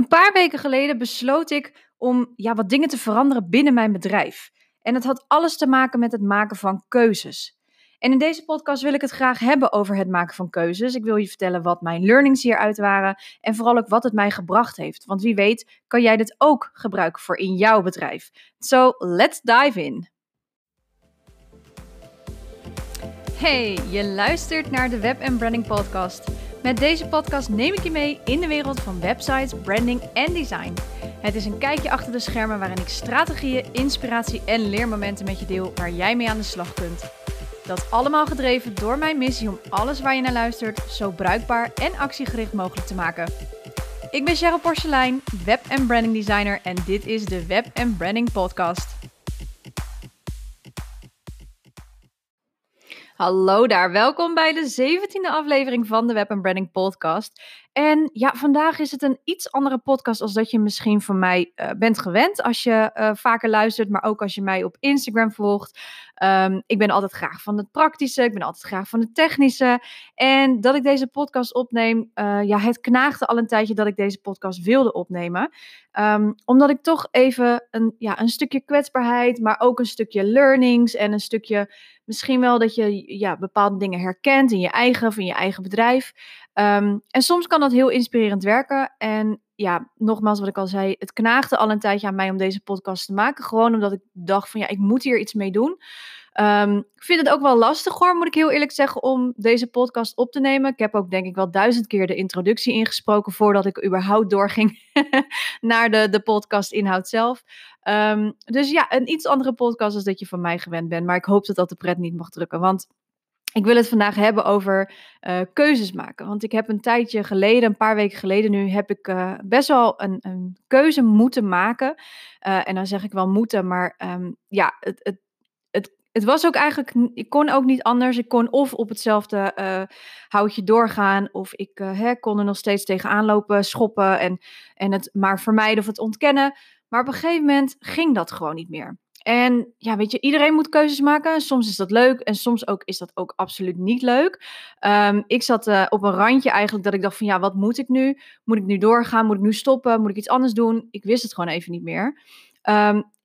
Een paar weken geleden besloot ik om wat dingen te veranderen binnen mijn bedrijf. En dat had alles te maken met het maken van keuzes. En in deze podcast wil ik het graag hebben over het maken van keuzes. Ik wil je vertellen wat mijn learnings hieruit waren en vooral ook wat het mij gebracht heeft. Want wie weet kan jij dit ook gebruiken voor in jouw bedrijf. So, let's dive in! Hey, je luistert naar de Web & Branding Podcast. Met deze podcast neem ik je mee in de wereld van websites, branding en design. Het is een kijkje achter de schermen waarin ik strategieën, inspiratie en leermomenten met je deel waar jij mee aan de slag kunt. Dat allemaal gedreven door mijn missie om alles waar je naar luistert zo bruikbaar en actiegericht mogelijk te maken. Ik ben Cheryl Porselein, web- en branding designer en dit is de Web & Branding Podcast. Hallo daar, welkom bij de 17e aflevering van de Web & Branding Podcast. En ja, vandaag is het een iets andere podcast als dat je misschien van mij bent gewend. Als je vaker luistert, maar ook als je mij op Instagram volgt. Ik ben altijd graag van het praktische, ik ben altijd graag van het technische. En dat ik deze podcast opneem, het knaagde al een tijdje dat ik deze podcast wilde opnemen. Omdat ik toch even een stukje kwetsbaarheid, maar ook een stukje learnings en een stukje misschien wel dat je bepaalde dingen herkent in je eigen of in je eigen bedrijf. En soms kan dat heel inspirerend werken. En ja, nogmaals wat ik al zei, het knaagde al een tijdje aan mij om deze podcast te maken. Gewoon omdat ik dacht van ik moet hier iets mee doen. Ik vind het ook wel lastig hoor, moet ik heel eerlijk zeggen, om deze podcast op te nemen. Ik heb ook denk ik wel 1000 keer de introductie ingesproken voordat ik überhaupt doorging naar de podcastinhoud zelf. Dus een iets andere podcast als dat je van mij gewend bent. Maar ik hoop dat de pret niet mag drukken, want ik wil het vandaag hebben over keuzes maken. Want ik heb een tijdje geleden, een paar weken geleden nu, heb ik best wel een keuze moeten maken. En dan zeg ik wel moeten, maar het was ook eigenlijk, ik kon ook niet anders. Ik kon of op hetzelfde houtje doorgaan, of ik kon er nog steeds tegenaan lopen, schoppen en het maar vermijden of het ontkennen. Maar op een gegeven moment ging dat gewoon niet meer. En ja, weet je, iedereen moet keuzes maken. Soms is dat leuk en soms ook is dat ook absoluut niet leuk. Ik zat op een randje eigenlijk dat ik dacht van wat moet ik nu? Moet ik nu doorgaan? Moet ik nu stoppen? Moet ik iets anders doen? Ik wist het gewoon even niet meer.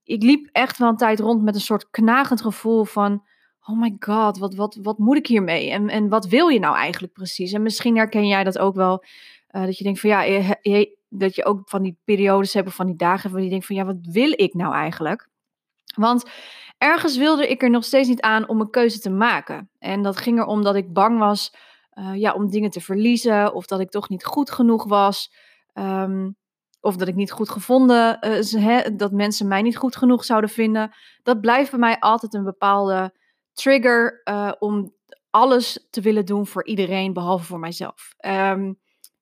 Ik liep echt wel een tijd rond met een soort knagend gevoel van oh my god, wat moet ik hiermee? En wat wil je nou eigenlijk precies? En misschien herken jij dat ook wel, dat je denkt van dat je ook van die periodes hebt of van die dagen waar je denkt van wat wil ik nou eigenlijk? Want ergens wilde ik er nog steeds niet aan om een keuze te maken. En dat ging erom dat ik bang was om dingen te verliezen. Of dat ik toch niet goed genoeg was. Of dat ik niet goed gevonden. Dat mensen mij niet goed genoeg zouden vinden. Dat blijft bij mij altijd een bepaalde trigger. Om alles te willen doen voor iedereen behalve voor mijzelf.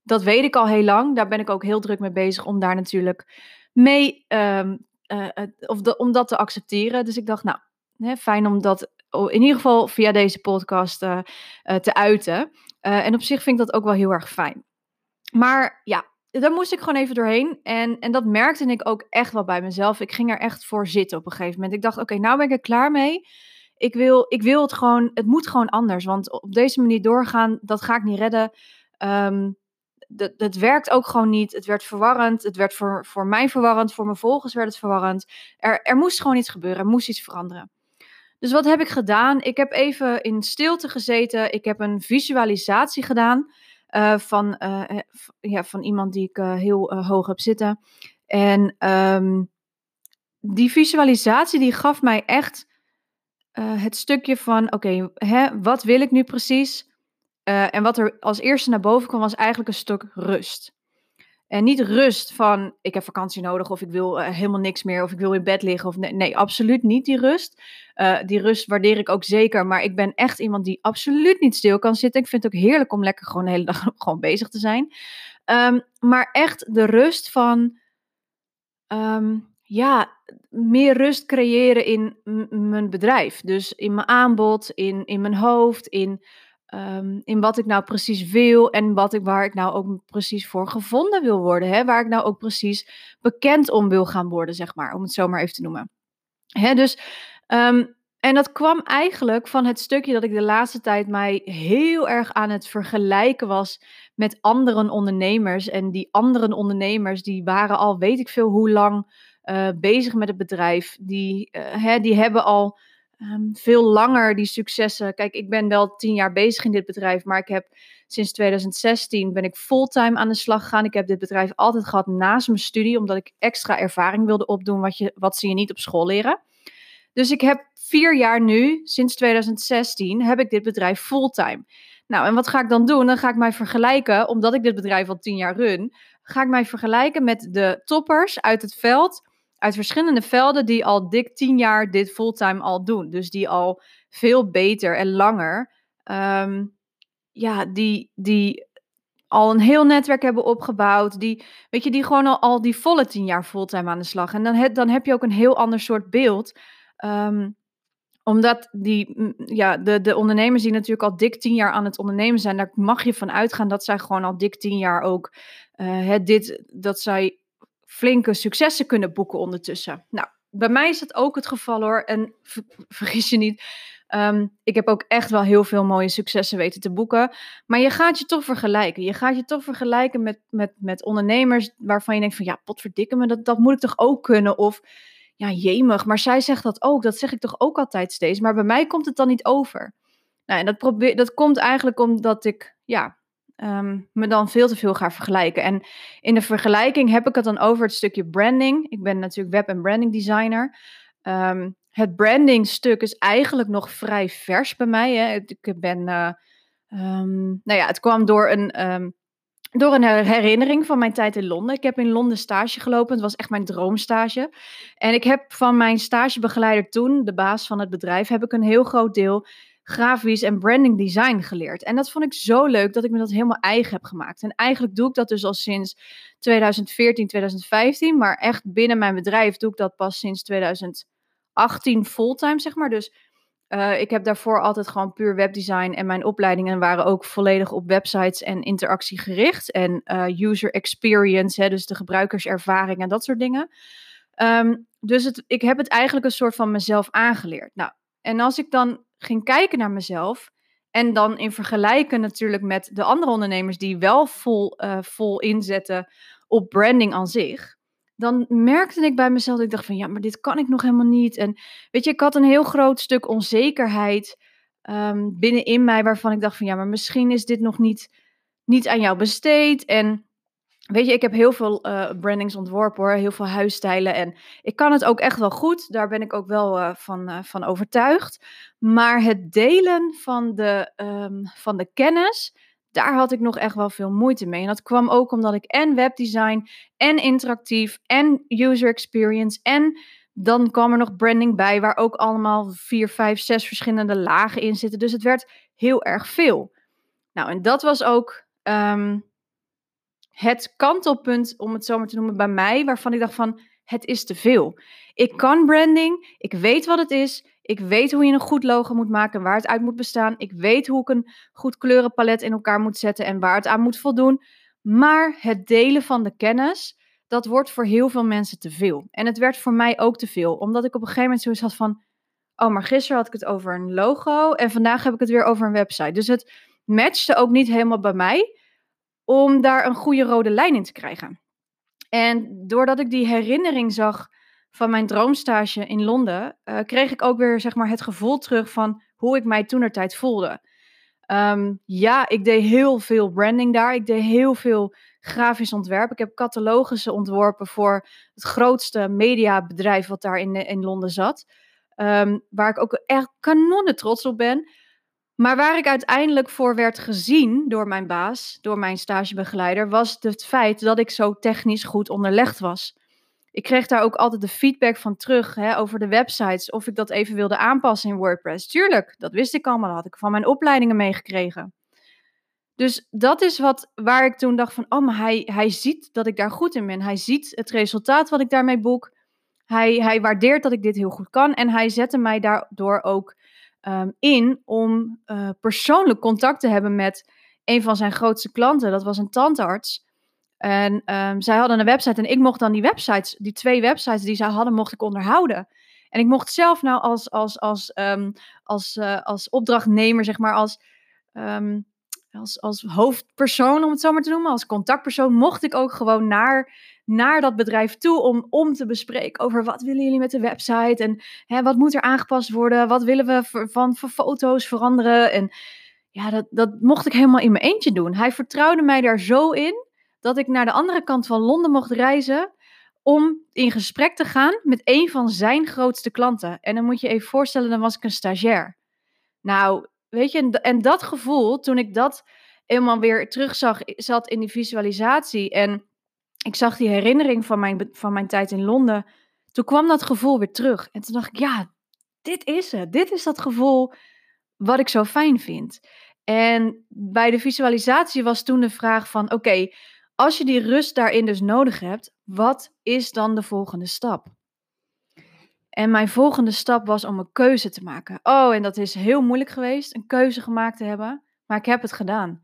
Dat weet ik al heel lang. Daar ben ik ook heel druk mee bezig om daar natuurlijk mee om dat te accepteren. Dus ik dacht, fijn om dat in ieder geval via deze podcast te uiten. En op zich vind ik dat ook wel heel erg fijn. Maar daar moest ik gewoon even doorheen. En dat merkte ik ook echt wel bij mezelf. Ik ging er echt voor zitten op een gegeven moment. Ik dacht, oké, nou ben ik er klaar mee. Ik wil het gewoon, het moet gewoon anders. Want op deze manier doorgaan, dat ga ik niet redden. Dat werkt ook gewoon niet. Het werd verwarrend. Het werd voor mij verwarrend. Voor mijn volgers werd het verwarrend. Er moest gewoon iets gebeuren. Er moest iets veranderen. Dus wat heb ik gedaan? Ik heb even in stilte gezeten. Ik heb een visualisatie gedaan van iemand die ik heel hoog heb zitten. En die visualisatie die gaf mij echt het stukje van oké, wat wil ik nu precies? En wat er als eerste naar boven kwam was eigenlijk een stuk rust. En niet rust van ik heb vakantie nodig of ik wil helemaal niks meer of ik wil in bed liggen. Of nee, absoluut niet die rust. Die rust waardeer ik ook zeker, maar ik ben echt iemand die absoluut niet stil kan zitten. Ik vind het ook heerlijk om lekker gewoon de hele dag gewoon bezig te zijn. Maar echt de rust van meer rust creëren in mijn bedrijf. Dus in mijn aanbod, in mijn hoofd, in wat ik nou precies wil en waar ik nou ook precies voor gevonden wil worden. Hè? Waar ik nou ook precies bekend om wil gaan worden, zeg maar. Om het zo maar even te noemen. Hè? Dus En dat kwam eigenlijk van het stukje dat ik de laatste tijd mij heel erg aan het vergelijken was met andere ondernemers. En die andere ondernemers die waren al weet ik veel hoe lang bezig met het bedrijf. Die hebben al veel langer die successen. Kijk, ik ben wel 10 jaar bezig in dit bedrijf, maar ik heb sinds 2016 ben ik fulltime aan de slag gegaan. Ik heb dit bedrijf altijd gehad naast mijn studie, omdat ik extra ervaring wilde opdoen wat ze je niet op school leren. Dus ik heb 4 jaar nu, sinds 2016, heb ik dit bedrijf fulltime. Nou, en wat ga ik dan doen? Dan ga ik mij vergelijken, omdat ik dit bedrijf al 10 jaar run, ga ik mij vergelijken met de toppers uit het veld, uit verschillende velden, die al dik 10 jaar dit fulltime al doen. Dus die al veel beter en langer, die al een heel netwerk hebben opgebouwd, die gewoon al die volle 10 jaar fulltime aan de slag. En dan heb je ook een heel ander soort beeld, omdat de ondernemers die natuurlijk al dik 10 jaar aan het ondernemen zijn, daar mag je van uitgaan dat zij gewoon al dik 10 jaar ook dat zij flinke successen kunnen boeken ondertussen. Nou, bij mij is dat ook het geval hoor. En vergis je niet, ik heb ook echt wel heel veel mooie successen weten te boeken. Maar je gaat je toch vergelijken. Je gaat je toch vergelijken met ondernemers waarvan je denkt van ja, potverdikke me, dat moet ik toch ook kunnen? Of ja, jemig, maar zij zegt dat ook. Dat zeg ik toch ook altijd steeds. Maar bij mij komt het dan niet over. Nou, en dat komt eigenlijk omdat ik me dan veel te veel ga vergelijken. En in de vergelijking heb ik het dan over het stukje branding. Ik ben natuurlijk web- en branding designer. Het branding stuk is eigenlijk nog vrij vers bij mij. Hè. Ik ben, het kwam door een herinnering van mijn tijd in Londen. Ik heb in Londen stage gelopen. Het was echt mijn droomstage. En ik heb van mijn stagebegeleider toen, de baas van het bedrijf, heb ik een heel groot deel grafisch en branding design geleerd. En dat vond ik zo leuk dat ik me dat helemaal eigen heb gemaakt. En eigenlijk doe ik dat dus al sinds 2014, 2015. Maar echt binnen mijn bedrijf doe ik dat pas sinds 2018 fulltime, zeg maar. Dus ik heb daarvoor altijd gewoon puur webdesign en mijn opleidingen waren ook volledig op websites en interactie gericht. En user experience, hè, dus de gebruikerservaring en dat soort dingen. Ik heb het eigenlijk een soort van mezelf aangeleerd. Nou, en als ik dan ging kijken naar mezelf en dan in vergelijken natuurlijk met de andere ondernemers die wel vol inzetten op branding aan zich, dan merkte ik bij mezelf dat ik dacht van ja, maar dit kan ik nog helemaal niet. En weet je, ik had een heel groot stuk onzekerheid binnenin mij waarvan ik dacht van ja, maar misschien is dit nog niet aan jou besteed. En weet je, ik heb heel veel brandings ontworpen hoor, heel veel huisstijlen en ik kan het ook echt wel goed. Daar ben ik ook wel van overtuigd. Maar het delen van de kennis, daar had ik nog echt wel veel moeite mee. En dat kwam ook omdat ik en webdesign en interactief en user experience en dan kwam er nog branding bij waar ook allemaal 4, 5, 6 verschillende lagen in zitten. Dus het werd heel erg veel. Nou, en dat was ook het kantelpunt, om het zo maar te noemen, bij mij, waarvan ik dacht van het is te veel. Ik kan branding, ik weet wat het is, ik weet hoe je een goed logo moet maken en waar het uit moet bestaan. Ik weet hoe ik een goed kleurenpalet in elkaar moet zetten en waar het aan moet voldoen. Maar het delen van de kennis, dat wordt voor heel veel mensen te veel. En het werd voor mij ook te veel, omdat ik op een gegeven moment zoiets had van oh, maar gisteren had ik het over een logo en vandaag heb ik het weer over een website. Dus het matchte ook niet helemaal bij mij om daar een goede rode lijn in te krijgen. En doordat ik die herinnering zag van mijn droomstage in Londen, kreeg ik ook weer zeg maar het gevoel terug van hoe ik mij toenertijd voelde. Ik deed heel veel branding daar. Ik deed heel veel grafisch ontwerp. Ik heb catalogussen ontworpen voor het grootste mediabedrijf wat daar in Londen zat. Waar ik ook echt kanonnen trots op ben. Maar waar ik uiteindelijk voor werd gezien door mijn baas, door mijn stagebegeleider, was het feit dat ik zo technisch goed onderlegd was. Ik kreeg daar ook altijd de feedback van terug, hè, over de websites, of ik dat even wilde aanpassen in WordPress. Tuurlijk, dat wist ik allemaal, dat had ik van mijn opleidingen meegekregen. Dus dat is waar ik toen dacht van oh, maar hij ziet dat ik daar goed in ben. Hij ziet het resultaat wat ik daarmee boek. Hij waardeert dat ik dit heel goed kan en hij zette mij daardoor ook in om persoonlijk contact te hebben met een van zijn grootste klanten. Dat was een tandarts. En zij hadden een website en ik mocht dan die 2 websites die zij hadden, mocht ik onderhouden. En ik mocht zelf nou als opdrachtnemer, zeg maar, als hoofdpersoon, om het zo maar te noemen, als contactpersoon, mocht ik ook gewoon naar dat bedrijf toe om te bespreken over wat willen jullie met de website en wat moet er aangepast worden, wat willen we van foto's veranderen. En ja, dat mocht ik helemaal in mijn eentje doen. Hij vertrouwde mij daar zo in dat ik naar de andere kant van Londen mocht reizen om in gesprek te gaan met een van zijn grootste klanten. En dan moet je even voorstellen, dan was ik een stagiair. Nou, weet je, en dat gevoel, toen ik dat helemaal weer terugzag, zat in die visualisatie en ik zag die herinnering van mijn tijd in Londen, toen kwam dat gevoel weer terug. En toen dacht ik, ja, dit is het. Dit is dat gevoel wat ik zo fijn vind. En bij de visualisatie was toen de vraag van, oké, als je die rust daarin dus nodig hebt, wat is dan de volgende stap? En mijn volgende stap was om een keuze te maken. Oh, en dat is heel moeilijk geweest, een keuze gemaakt te hebben. Maar ik heb het gedaan.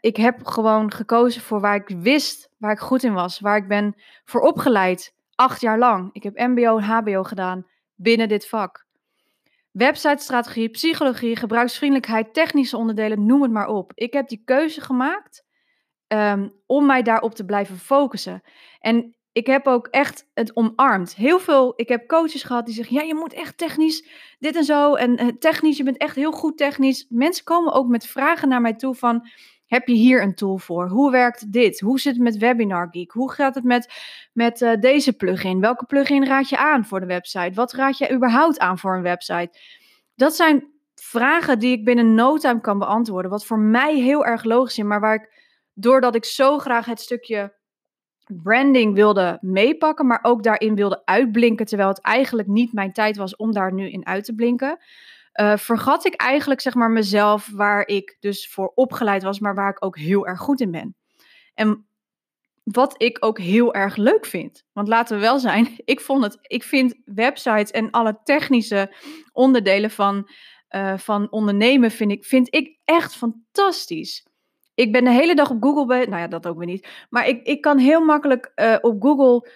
Ik heb gewoon gekozen voor waar ik wist, waar ik goed in was. Waar ik ben voor opgeleid, 8 jaar lang. Ik heb mbo en hbo gedaan binnen dit vak. Websitestrategie, psychologie, gebruiksvriendelijkheid, technische onderdelen, noem het maar op. Ik heb die keuze gemaakt om mij daarop te blijven focussen. En ik heb ook echt het omarmd. Heel veel, ik heb coaches gehad die zeggen, ja, je moet echt technisch dit en zo. En technisch, je bent echt heel goed technisch. Mensen komen ook met vragen naar mij toe van, heb je hier een tool voor? Hoe werkt dit? Hoe zit het met Webinar Geek? Hoe gaat het met deze plugin? Welke plugin raad je aan voor de website? Wat raad je überhaupt aan voor een website? Dat zijn vragen die ik binnen no time kan beantwoorden. Wat voor mij heel erg logisch is, maar waar ik, doordat ik zo graag het stukje branding wilde meepakken, maar ook daarin wilde uitblinken, terwijl het eigenlijk niet mijn tijd was om daar nu in uit te blinken, vergat ik eigenlijk, zeg maar, mezelf, waar ik dus voor opgeleid was, maar waar ik ook heel erg goed in ben. En wat ik ook heel erg leuk vind. Want laten we wel zijn, ik vind websites en alle technische onderdelen van ondernemen vind ik echt fantastisch. Ik ben de hele dag op Google bezig. Nou ja, dat ook weer niet. Maar ik kan heel makkelijk op Google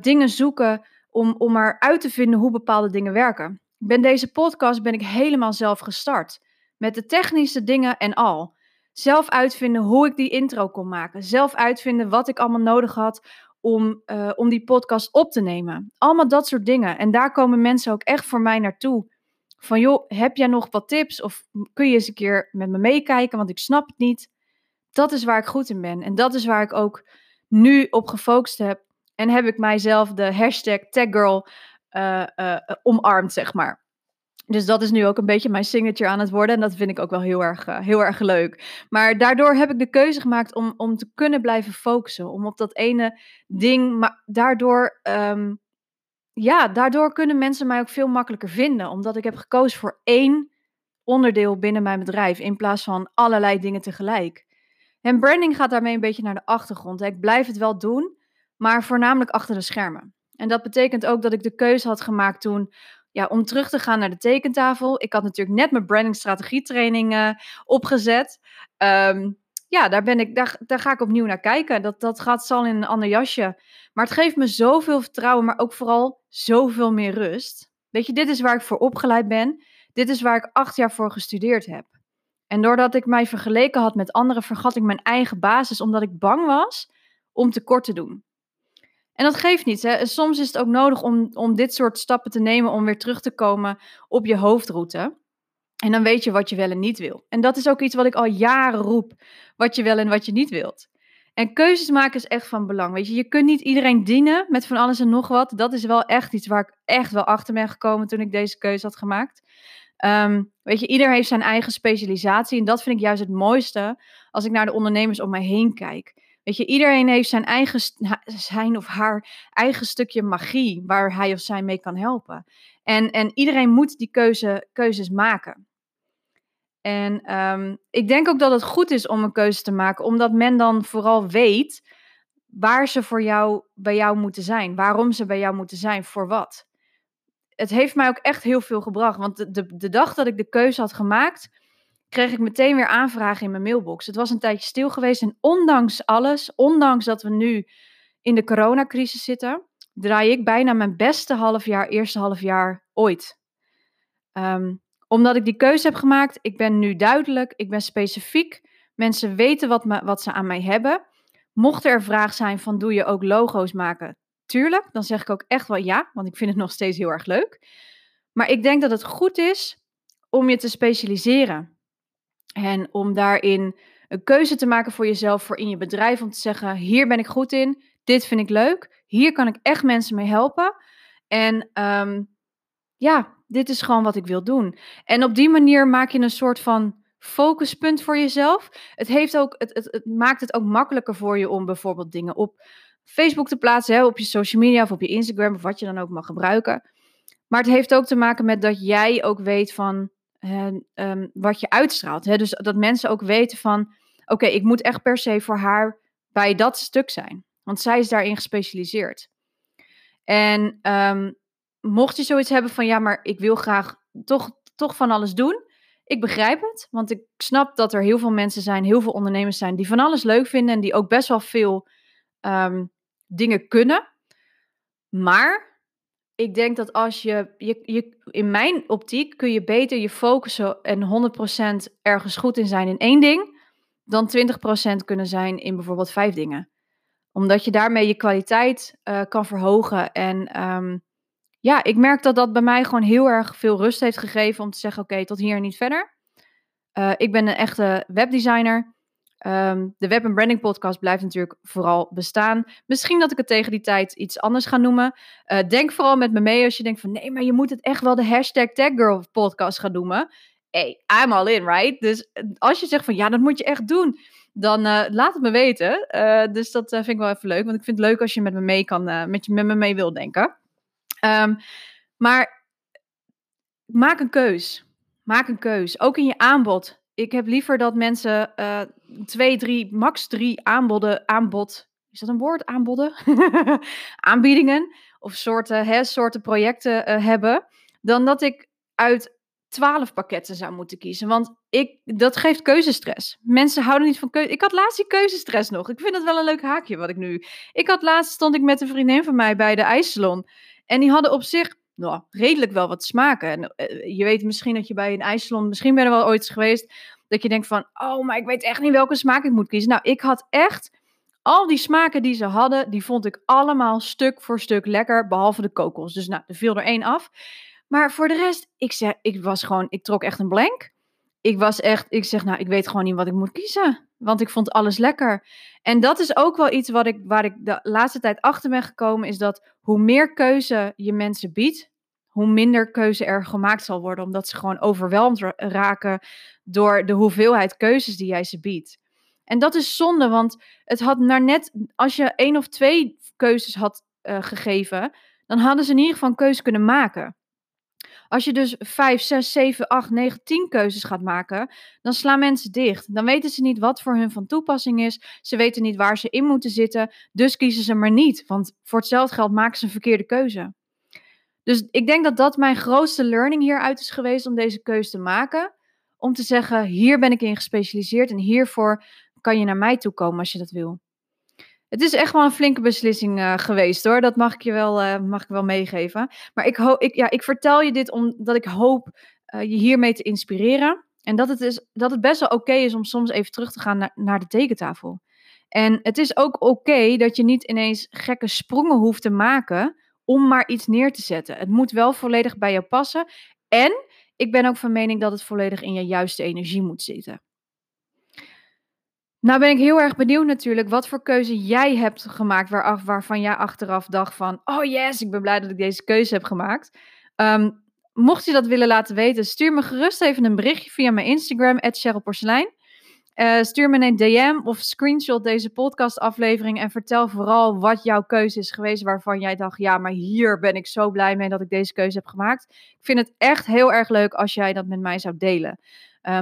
dingen zoeken om maar uit te vinden hoe bepaalde dingen werken. Deze podcast ben ik helemaal zelf gestart. Met de technische dingen en al. Zelf uitvinden hoe ik die intro kon maken. Zelf uitvinden wat ik allemaal nodig had om die podcast op te nemen. Allemaal dat soort dingen. En daar komen mensen ook echt voor mij naartoe. Van joh, heb jij nog wat tips? Of kun je eens een keer met me meekijken, want ik snap het niet. Dat is waar ik goed in ben. En dat is waar ik ook nu op gefocust heb. En heb ik mijzelf de #taggirl omarmd, zeg maar. Dus dat is nu ook een beetje mijn signature aan het worden. En dat vind ik ook wel heel erg leuk. Maar daardoor heb ik de keuze gemaakt om te kunnen blijven focussen. Om op dat ene ding. Maar daardoor, daardoor kunnen mensen mij ook veel makkelijker vinden. Omdat ik heb gekozen voor één onderdeel binnen mijn bedrijf. In plaats van allerlei dingen tegelijk. En branding gaat daarmee een beetje naar de achtergrond. Ik blijf het wel doen, maar voornamelijk achter de schermen. En dat betekent ook dat ik de keuze had gemaakt toen, ja, om terug te gaan naar de tekentafel. Ik had natuurlijk net mijn brandingstrategietraining opgezet. Daar ga ik opnieuw naar kijken. Dat zal in een ander jasje. Maar het geeft me zoveel vertrouwen, maar ook vooral zoveel meer rust. Weet je, dit is waar ik voor opgeleid ben. Dit is waar ik 8 jaar voor gestudeerd heb. En doordat ik mij vergeleken had met anderen, vergat ik mijn eigen basis, omdat ik bang was om tekort te doen. En dat geeft niet. Hè. Soms is het ook nodig om dit soort stappen te nemen om weer terug te komen op je hoofdroute. En dan weet je wat je wel en niet wil. En dat is ook iets wat ik al jaren roep, wat je wel en wat je niet wilt. En keuzes maken is echt van belang. Weet je, je kunt niet iedereen dienen met van alles en nog wat. Dat is wel echt iets waar ik echt wel achter ben gekomen toen ik deze keuze had gemaakt. Weet je, ieder heeft zijn eigen specialisatie en dat vind ik juist het mooiste als ik naar de ondernemers om mij heen kijk. Weet je, iedereen heeft zijn of haar eigen stukje magie waar hij of zij mee kan helpen. En iedereen moet die keuzes maken. En ik denk ook dat het goed is om een keuze te maken, omdat men dan vooral weet waar ze bij jou moeten zijn, waarom ze bij jou moeten zijn, voor wat. Het heeft mij ook echt heel veel gebracht. Want de dag dat ik de keuze had gemaakt, kreeg ik meteen weer aanvragen in mijn mailbox. Het was een tijdje stil geweest. En ondanks alles, ondanks dat we nu in de coronacrisis zitten, draai ik bijna mijn beste eerste half jaar ooit. Omdat ik die keuze heb gemaakt, ik ben nu duidelijk, ik ben specifiek. Mensen weten wat ze aan mij hebben. Mocht er vraag zijn van, doe je ook logo's maken? Tuurlijk, dan zeg ik ook echt wel ja, want ik vind het nog steeds heel erg leuk. Maar ik denk dat het goed is om je te specialiseren. En om daarin een keuze te maken voor jezelf, voor in je bedrijf. Om te zeggen, hier ben ik goed in, dit vind ik leuk. Hier kan ik echt mensen mee helpen. En dit is gewoon wat ik wil doen. En op die manier maak je een soort van focuspunt voor jezelf. Het maakt het ook makkelijker voor je om bijvoorbeeld dingen op Facebook te plaatsen, op je social media of op je Instagram of wat je dan ook mag gebruiken. Maar het heeft ook te maken met dat jij ook weet van wat je uitstraalt. Dus dat mensen ook weten van, oké, ik moet echt per se voor haar bij dat stuk zijn. Want zij is daarin gespecialiseerd. En mocht je zoiets hebben van, ja, maar ik wil graag toch van alles doen. Ik begrijp het, want ik snap dat er heel veel mensen zijn, heel veel ondernemers zijn, die van alles leuk vinden en die ook best wel veel dingen kunnen. Maar ik denk dat als je in mijn optiek kun je beter je focussen en 100% ergens goed in zijn in één ding, dan 20% kunnen zijn in bijvoorbeeld 5 dingen. Omdat je daarmee je kwaliteit kan verhogen. En ik merk dat dat bij mij gewoon heel erg veel rust heeft gegeven om te zeggen, oké, tot hier en niet verder. Ik ben een echte webdesigner. De Web & Branding Podcast blijft natuurlijk vooral bestaan. Misschien dat ik het tegen die tijd iets anders ga noemen. Denk vooral met me mee als je denkt van, nee, maar je moet het echt wel de #Taggirl podcast gaan noemen. Hey, I'm all in, right? Dus als je zegt van, ja, dat moet je echt doen, dan laat het me weten. Dus dat vind ik wel even leuk, want ik vind het leuk als je met me mee kan, met me mee wil denken. Maar maak een keus. Maak een keus. Ook in je aanbod. Ik heb liever dat mensen 2, 3, max 3 aanbod. Is dat een woord? Aanboden? Aanbiedingen. Of soorten projecten hebben. Dan dat ik uit 12 pakketten zou moeten kiezen. Want dat geeft keuzestress. Mensen houden niet van keuze. Ik had laatst die keuzestress nog. Ik vind dat wel een leuk haakje wat ik nu. Stond ik met een vriendin van mij bij de ijssalon. En die hadden op zich redelijk wel wat smaken. En, je weet misschien dat je bij een ijssalon, misschien ben je er wel ooit geweest, dat je denkt van, oh, maar ik weet echt niet welke smaak ik moet kiezen. Nou, ik had echt al die smaken die ze hadden, die vond ik allemaal stuk voor stuk lekker, behalve de kokos. Dus er viel er 1 af. Maar voor de rest, ik trok echt een blank. Ik weet gewoon niet wat ik moet kiezen. Want ik vond alles lekker. En dat is ook wel iets waar ik de laatste tijd achter ben gekomen, is dat hoe meer keuze je mensen biedt, hoe minder keuze er gemaakt zal worden. Omdat ze gewoon overweldigd raken door de hoeveelheid keuzes die jij ze biedt. En dat is zonde, want het had als je 1 of 2 keuzes had gegeven, dan hadden ze in ieder geval een keuze kunnen maken. Als je dus 5, 6, 7, 8, 9, 10 keuzes gaat maken, dan slaan mensen dicht. Dan weten ze niet wat voor hun van toepassing is. Ze weten niet waar ze in moeten zitten. Dus kiezen ze maar niet. Want voor hetzelfde geld maken ze een verkeerde keuze. Dus ik denk dat dat mijn grootste learning hieruit is geweest, om deze keuze te maken. Om te zeggen, hier ben ik in gespecialiseerd en hiervoor kan je naar mij toe komen als je dat wil. Het is echt wel een flinke beslissing geweest hoor. Dat mag ik je wel, meegeven. Maar ik vertel je dit omdat ik hoop je hiermee te inspireren. En dat het best wel oké is om soms even terug te gaan naar de tekentafel. En het is ook oké dat je niet ineens gekke sprongen hoeft te maken om maar iets neer te zetten. Het moet wel volledig bij jou passen. En ik ben ook van mening dat het volledig in je juiste energie moet zitten. Nou ben ik heel erg benieuwd natuurlijk wat voor keuze jij hebt gemaakt, waarvan jij achteraf dacht van, oh yes, ik ben blij dat ik deze keuze heb gemaakt. Mocht je dat willen laten weten, stuur me gerust even een berichtje via mijn Instagram, @CherylPorselein. Stuur me een DM of screenshot deze podcastaflevering en vertel vooral wat jouw keuze is geweest waarvan jij dacht, ja, maar hier ben ik zo blij mee dat ik deze keuze heb gemaakt. Ik vind het echt heel erg leuk als jij dat met mij zou delen.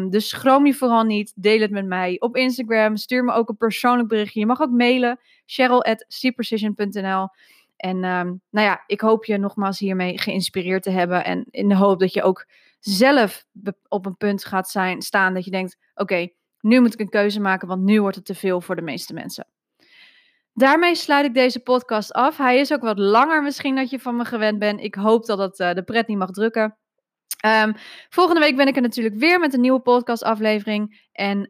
Dus schroom je vooral niet, deel het met mij op Instagram, stuur me ook een persoonlijk berichtje. Je mag ook mailen, cheryl@cprecision.nl. En ik hoop je nogmaals hiermee geïnspireerd te hebben en in de hoop dat je ook zelf op een punt gaat staan dat je denkt, oké, nu moet ik een keuze maken, want nu wordt het te veel voor de meeste mensen. Daarmee sluit ik deze podcast af. Hij is ook wat langer misschien dat je van me gewend bent. Ik hoop dat het de pret niet mag drukken. Volgende week ben ik er natuurlijk weer met een nieuwe podcastaflevering. En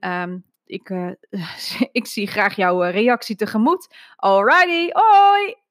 ik zie graag jouw reactie tegemoet. Alrighty, hoi!